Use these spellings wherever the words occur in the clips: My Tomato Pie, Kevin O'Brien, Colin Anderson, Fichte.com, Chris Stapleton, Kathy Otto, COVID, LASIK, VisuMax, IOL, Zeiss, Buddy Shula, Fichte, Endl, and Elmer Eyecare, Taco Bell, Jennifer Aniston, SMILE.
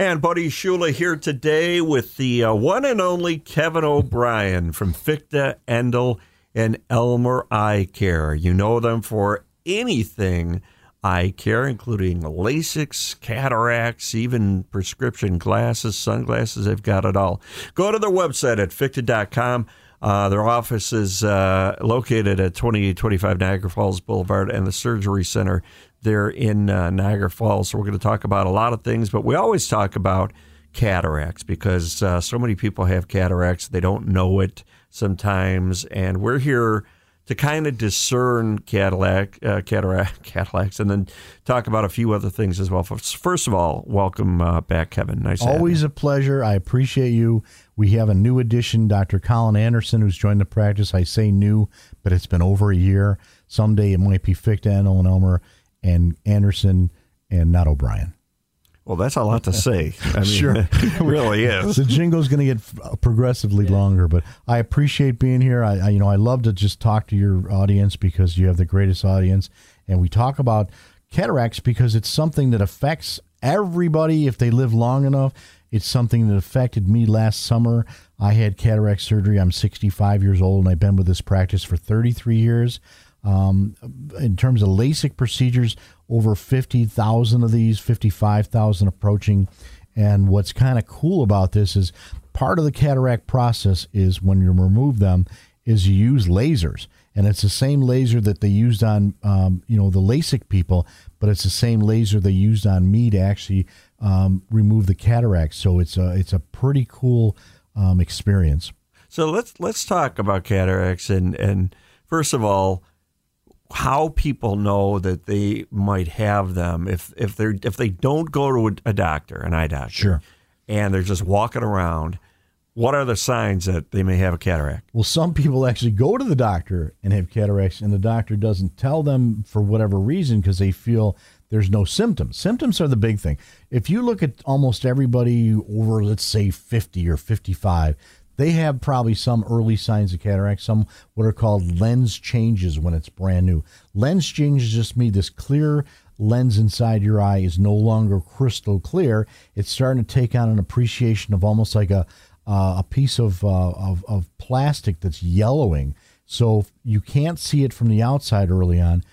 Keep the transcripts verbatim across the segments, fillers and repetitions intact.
And Buddy Shula here today with the uh, one and only Kevin O'Brien from Fichte, Endl, and Elmer Eyecare. You know them for anything eye care, including LASIKs, cataracts, even prescription glasses, sunglasses. They've got it all. Go to their website at Fichte dot com. Uh, their office is uh, located at twenty-eight twenty-five Niagara Falls Boulevard, and the surgery center there in uh, Niagara Falls. So we're going to talk about a lot of things, but we always talk about cataracts because uh, so many people have cataracts. They don't know it sometimes, and we're here to kind of discern Cadillac, uh, cataract, cataracts, and then talk about a few other things as well. First of all, welcome uh, back, Kevin. Nice. Always a pleasure. I appreciate you. We have a new addition, Doctor Colin Anderson, who's joined the practice. I say new, but it's been over a year. Someday it might be Fichte, Endl, and Elmer, and Anderson, and not O'Brien. Well, that's a lot to say. I mean, sure. It really is. The jingle's going to get progressively yeah. longer, but I appreciate being here. I, I, you know, I love to just talk to your audience because you have the greatest audience, and we talk about cataracts because it's something that affects everybody if they live long enough. It's something that affected me last summer. I had cataract surgery. I'm sixty-five years old, and I've been with this practice for thirty-three years. Um, in terms of LASIK procedures, over fifty thousand of these, fifty-five thousand approaching. And what's kind of cool about this is part of the cataract process is when you remove them is you use lasers. And it's the same laser that they used on, um, you know, the LASIK people, but it's the same laser they used on me to actually um, remove the cataract. So it's a, it's a pretty cool um, experience. So let's, let's talk about cataracts. And, and first of all, how people know that they might have them if if they if they don't go to a, a doctor, an eye doctor, sure, and they're just walking around. What are the signs that they may have a cataract? Well, some people actually go to the doctor and have cataracts, and the doctor doesn't tell them for whatever reason because they feel there's no symptoms. Symptoms are the big thing. If you look at almost everybody over, let's say, fifty or fifty-five, they have probably some early signs of cataract, some what are called lens changes when it's brand new. Lens changes just mean this clear lens inside your eye is no longer crystal clear. It's starting to take on an appreciation of almost like a uh, a piece of, uh, of of plastic that's yellowing. So you can't see it from the outside early on.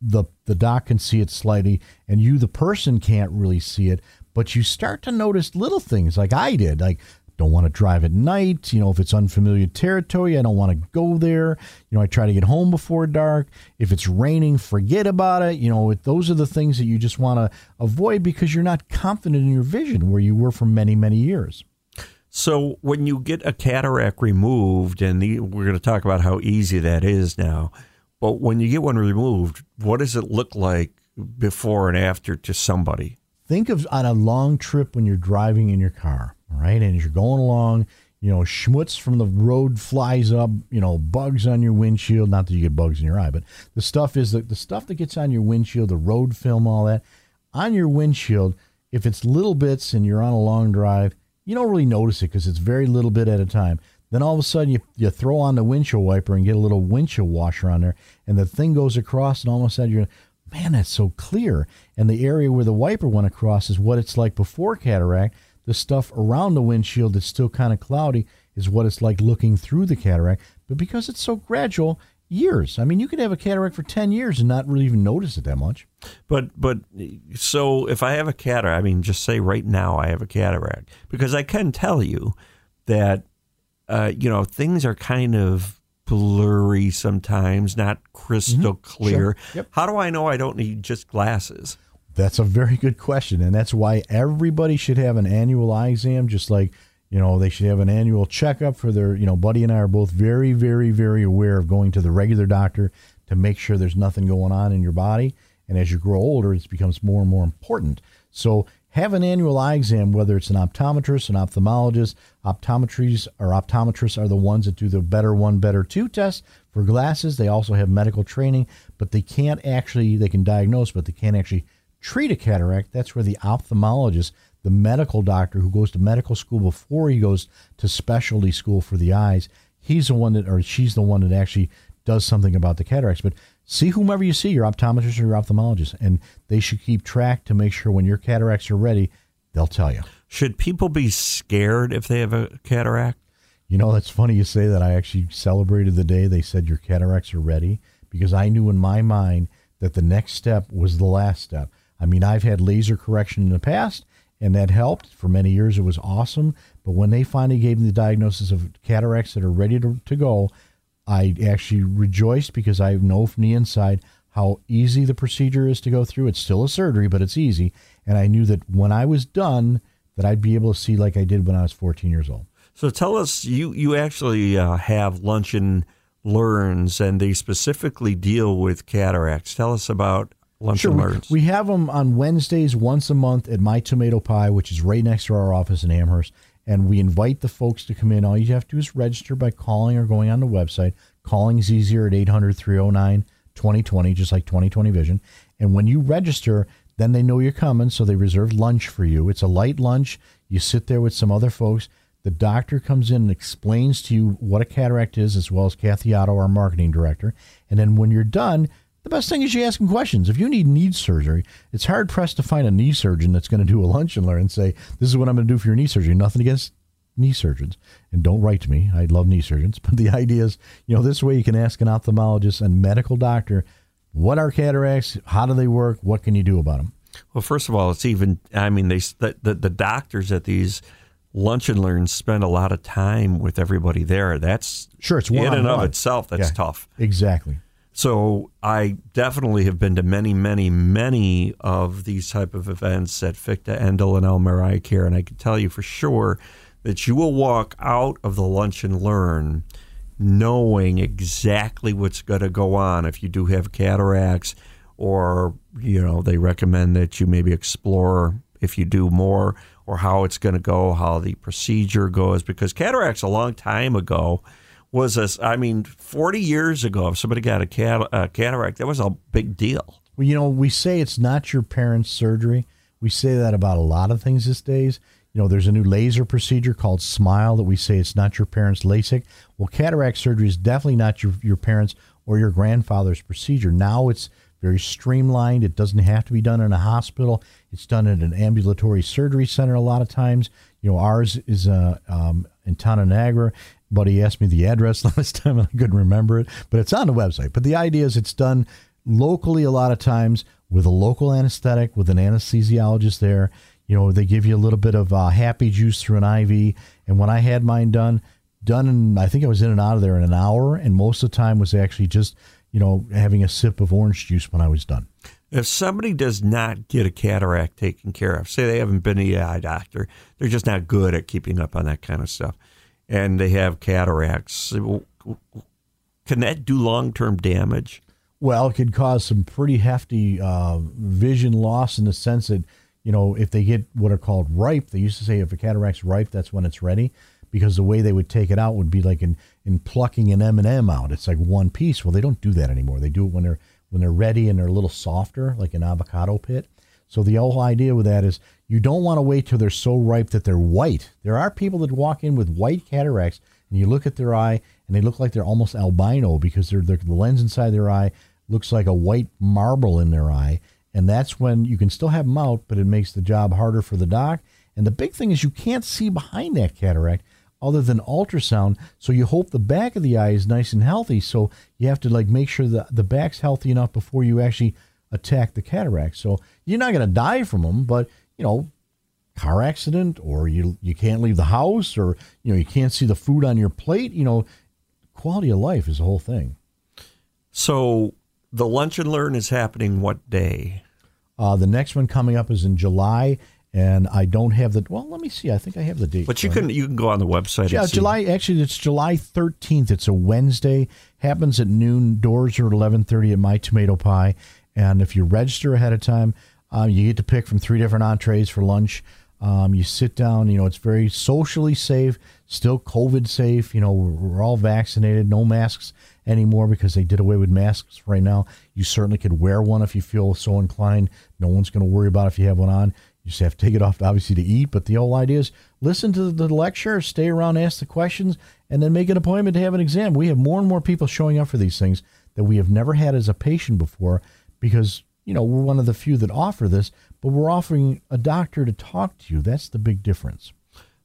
The, the doc can see it slightly, and you, the person, can't really see it. But you start to notice little things like I did, like, don't want to drive at night. You know, if it's unfamiliar territory, I don't want to go there. You know, I try to get home before dark. If it's raining, forget about it. You know, it, those are the things that you just want to avoid because you're not confident in your vision where you were for many, many years. So when you get a cataract removed, and the, we're going to talk about how easy that is now, but when you get one removed, what does it look like before and after to somebody? Think of on a long trip when you're driving in your car. All right. And as you're going along, you know, schmutz from the road flies up, you know, bugs on your windshield. Not that you get bugs in your eye, but the stuff is the, the stuff that gets on your windshield, the road film, all that on your windshield. If it's little bits and you're on a long drive, you don't really notice it because it's very little bit at a time. Then all of a sudden you, you throw on the windshield wiper and get a little windshield washer on there. And the thing goes across and all of a sudden you're, man, that's so clear. And the area where the wiper went across is what it's like before cataract. The stuff around the windshield that's still kind of cloudy is what it's like looking through the cataract. But because it's so gradual, years. I mean, you could have a cataract for ten years and not really even notice it that much. But but so if I have a cataract, I mean, just say right now I have a cataract, because I can tell you that, uh, you know, things are kind of blurry sometimes, not crystal mm-hmm. clear. Sure. Yep. How do I know I don't need just glasses? That's a very good question, and that's why everybody should have an annual eye exam, just like, you know, they should have an annual checkup for their, you know, Buddy and I are both very, very, very aware of going to the regular doctor to make sure there's nothing going on in your body. And as you grow older, it becomes more and more important. So Have an annual eye exam, whether it's an optometrist, an ophthalmologist. Optometries or optometrists are the ones that do the better one, better two test for glasses. They also have medical training, but they can't actually, they can diagnose, but they can't actually treat a cataract. That's where the ophthalmologist, the medical doctor who goes to medical school before he goes to specialty school for the eyes, he's the one that, or she's the one that actually does something about the cataracts. But see whomever you see, your optometrist or your ophthalmologist, and they should keep track to make sure when your cataracts are ready, they'll tell you. Should people be scared if they have a cataract? You know, that's funny you say that. I actually celebrated the day they said your cataracts are ready, because I knew in my mind that the next step was the last step. I mean, I've had laser correction in the past, and that helped. For many years, it was awesome. But when they finally gave me the diagnosis of cataracts that are ready to, to go, I actually rejoiced, because I know from the inside how easy the procedure is to go through. It's still a surgery, but it's easy. And I knew that when I was done, that I'd be able to see like I did when I was fourteen years old. So tell us, you, you actually uh, have Lunch and Learns, and they specifically deal with cataracts. Tell us about Lunch sure, and Learns. We, we have them on Wednesdays once a month at My Tomato Pie, which is right next to our office in Amherst. And we invite the folks to come in. All you have to do is register by calling or going on the website. Calling is easier at eight hundred, three oh nine, twenty twenty, just like twenty twenty Vision. And when you register, then they know you're coming, so they reserve lunch for you. It's a light lunch. You sit there with some other folks. The doctor comes in and explains to you what a cataract is, as well as Kathy Otto, our marketing director. And then when you're done, the best thing is you ask them questions. If you need knee surgery, it's hard-pressed to find a knee surgeon that's going to do a lunch and learn and say, this is what I'm going to do for your knee surgery. Nothing against knee surgeons. And don't write to me. I love knee surgeons. But the idea is, you know, this way you can ask an ophthalmologist and medical doctor, what are cataracts? How do they work? What can you do about them? Well, first of all, it's even, I mean, they the, the, the doctors at these Lunch and Learns spend a lot of time with everybody there. That's sure, it's one in on and one. Of itself, that's yeah, tough. Exactly. So I definitely have been to many, many, many of these type of events at Fichte, Endl, and Elmer Eyecare, and I can tell you for sure that you will walk out of the Lunch and Learn knowing exactly what's going to go on if you do have cataracts, or, you know, they recommend that you maybe explore if you do more, or how it's going to go, how the procedure goes, because cataracts a long time ago was this, I mean, forty years ago, if somebody got a, cat, a cataract, that was a big deal. Well, you know, we say it's not your parents' surgery. We say that about a lot of things these days. You know, there's a new laser procedure called SMILE that we say it's not your parents' LASIK. Well, cataract surgery is definitely not your, your parents' or your grandfather's procedure. Now it's very streamlined. It doesn't have to be done in a hospital. It's done at an ambulatory surgery center a lot of times. You know, ours is uh, um, in town of Niagara. Buddy asked me the address last time, and I couldn't remember it, but it's on the website. But the idea is it's done locally a lot of times with a local anesthetic, with an anesthesiologist there. You know, they give you a little bit of uh, happy juice through an I V. And when I had mine done, done, in, I think I was in and out of there in an hour, and most of the time was actually just, you know, having a sip of orange juice when I was done. If somebody does not get a cataract taken care of, say they haven't been to the eye doctor, they're just not good at keeping up on that kind of stuff, and they have cataracts, can that do long-term damage? Well, it could cause some pretty hefty uh, vision loss in the sense that, you know, if they get what are called ripe, they used to say if a cataract's ripe, that's when it's ready, because the way they would take it out would be like in, in plucking an M and M out. It's like one piece. Well, they don't do that anymore. They do it when they're when they're ready and they're a little softer, like an avocado pit. So the whole idea with that is you don't want to wait till they're so ripe that they're white. There are people that walk in with white cataracts, and you look at their eye, and they look like they're almost albino because they're, they're, the lens inside their eye looks like a white marble in their eye. And that's when you can still have them out, but it makes the job harder for the doc. And the big thing is you can't see behind that cataract other than ultrasound. So you hope the back of the eye is nice and healthy. So you have to like make sure the, the back's healthy enough before you actually attack the cataract. So you're not going to die from them, but, you know, car accident, or you you can't leave the house, or, you know, you can't see the food on your plate. You know, quality of life is the whole thing. So the Lunch and Learn is happening what day? Uh, the next one coming up is in July, and I don't have the, well, let me see. I think I have the date. But you can, you can go on the website. Yeah, July, actually, it's July thirteenth. It's a Wednesday. Happens at noon. Doors are at eleven thirty at My Tomato Pie. And if you register ahead of time, Um, you get to pick from three different entrees for lunch. Um, you sit down, you know, it's very socially safe, still COVID safe. You know, we're all vaccinated, no masks anymore because they did away with masks right now. You certainly could wear one if you feel so inclined. No one's going to worry about if you have one on. You just have to take it off, obviously, to eat. But the whole idea is listen to the lecture, stay around, ask the questions, and then make an appointment to have an exam. We have more and more people showing up for these things that we have never had as a patient before because, you know, we're one of the few that offer this, but we're offering a doctor to talk to you. That's the big difference.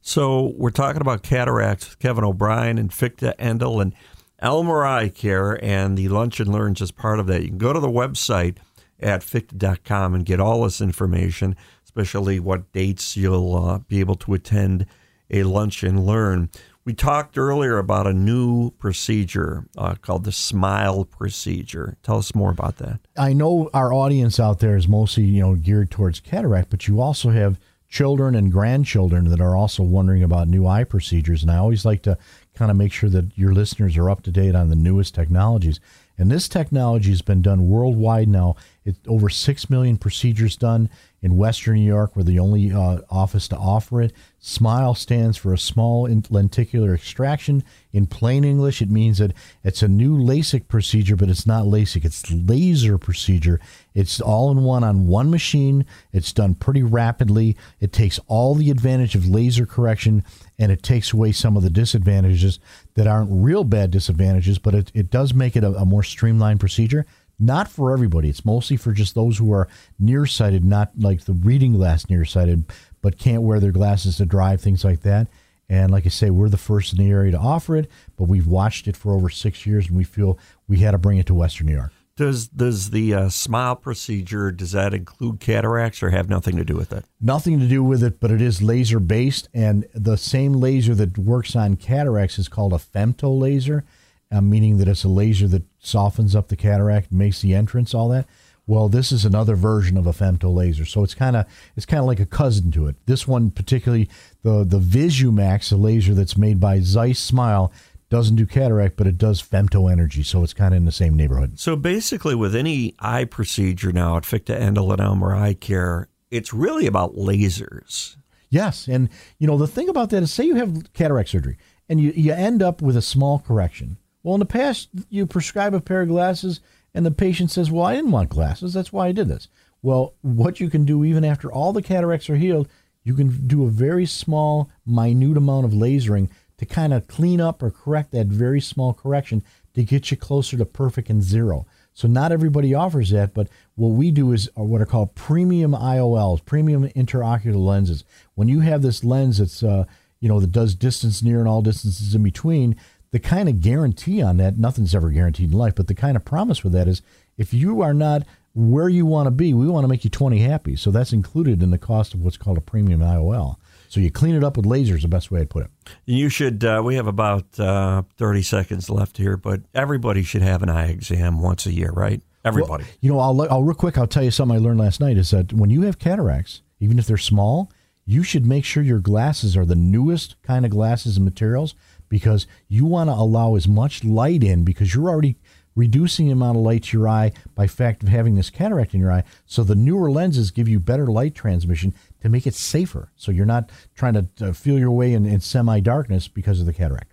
So we're talking about cataracts with Kevin O'Brien and Fichte, Endl, and Elmer Eyecare, and the Lunch and Learns is part of that. You can go to the website at Fichte dot com and get all this information, especially what dates you'll uh, be able to attend a Lunch and Learn. We talked earlier about a new procedure uh, called the SMILE procedure. Tell us more about that. I know our audience out there is mostly, you know, geared towards cataract, but you also have children and grandchildren that are also wondering about new eye procedures. And I always like to kind of make sure that your listeners are up to date on the newest technologies. And this technology has been done worldwide now. It's over six million procedures done in Western New York. We're the only uh, office to offer it. SMILE stands for a small lenticular extraction. In plain English, it means that it's a new LASIK procedure, but it's not LASIK. It's laser procedure. It's all in one on one machine. It's done pretty rapidly. It takes all the advantage of laser correction, and it takes away some of the disadvantages that aren't real bad disadvantages, but it, it does make it a, a more streamlined procedure. Not for everybody. It's mostly for just those who are nearsighted, not like the reading glass nearsighted, but can't wear their glasses to drive, things like that. And like I say, we're the first in the area to offer it, but we've watched it for over six years, and we feel we had to bring it to Western New York. Does does the uh, SMILE procedure, does that include cataracts or have nothing to do with it? Nothing to do with it, but it is laser-based, and the same laser that works on cataracts is called a femto laser, uh, meaning that it's a laser that softens up the cataract, makes the entrance, all that. Well, this is another version of a femto laser, so it's kind of it's kind of like a cousin to it. This one, particularly the the VisuMax, a laser that's made by Zeiss SMILE, doesn't do cataract, but it does femto energy, so it's kind of in the same neighborhood. So basically with any eye procedure now at Fichte, Endl, and Elmer Eyecare, it's really about lasers. Yes, and you know the thing about that is, say you have cataract surgery, and you, you end up with a small correction. Well, in the past, you prescribe a pair of glasses, and the patient says, well, I didn't want glasses, that's why I did this. Well, what you can do even after all the cataracts are healed, you can do a very small, minute amount of lasering to kind of clean up or correct that very small correction to get you closer to perfect and zero. So not everybody offers that, but what we do is what are called premium I O Ls, premium intraocular lenses. When you have this lens that's, uh, you know, that does distance near and all distances in between, the kind of guarantee on that, nothing's ever guaranteed in life, but the kind of promise with that is if you are not where you want to be, we want to make you twenty happy. So that's included in the cost of what's called a premium I O L. So you clean it up with lasers, the best way I'd put it. You should, uh, we have about uh, thirty seconds left here, but everybody should have an eye exam once a year, right? Everybody. Well, you know, I'll, I'll real quick, I'll tell you something I learned last night is that when you have cataracts, even if they're small, you should make sure your glasses are the newest kind of glasses and materials because you want to allow as much light in because you're already reducing the amount of light to your eye by fact of having this cataract in your eye. So the newer lenses give you better light transmission to make it safer. So you're not trying to feel your way in, in semi-darkness because of the cataract.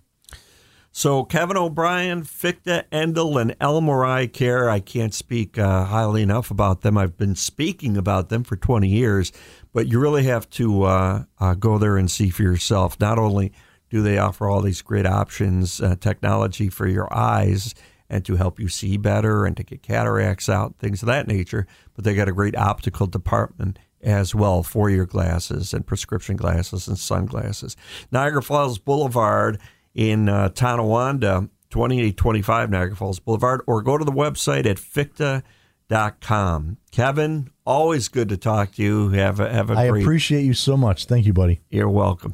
So Kevin O'Brien, Fichte, Endl, and Elmer Eyecare, I can't speak uh, highly enough about them. I've been speaking about them for twenty years, but you really have to uh, uh, go there and see for yourself. Not only do they offer all these great options, uh, technology for your eyes, and to help you see better and to get cataracts out, things of that nature. But they got a great optical department as well for your glasses and prescription glasses and sunglasses. Niagara Falls Boulevard in uh, Tonawanda, twenty-eight twenty-five Niagara Falls Boulevard, or go to the website at Fichte dot com. Kevin, always good to talk to you. Have a, have a I great... appreciate you so much. Thank you, buddy. You're welcome.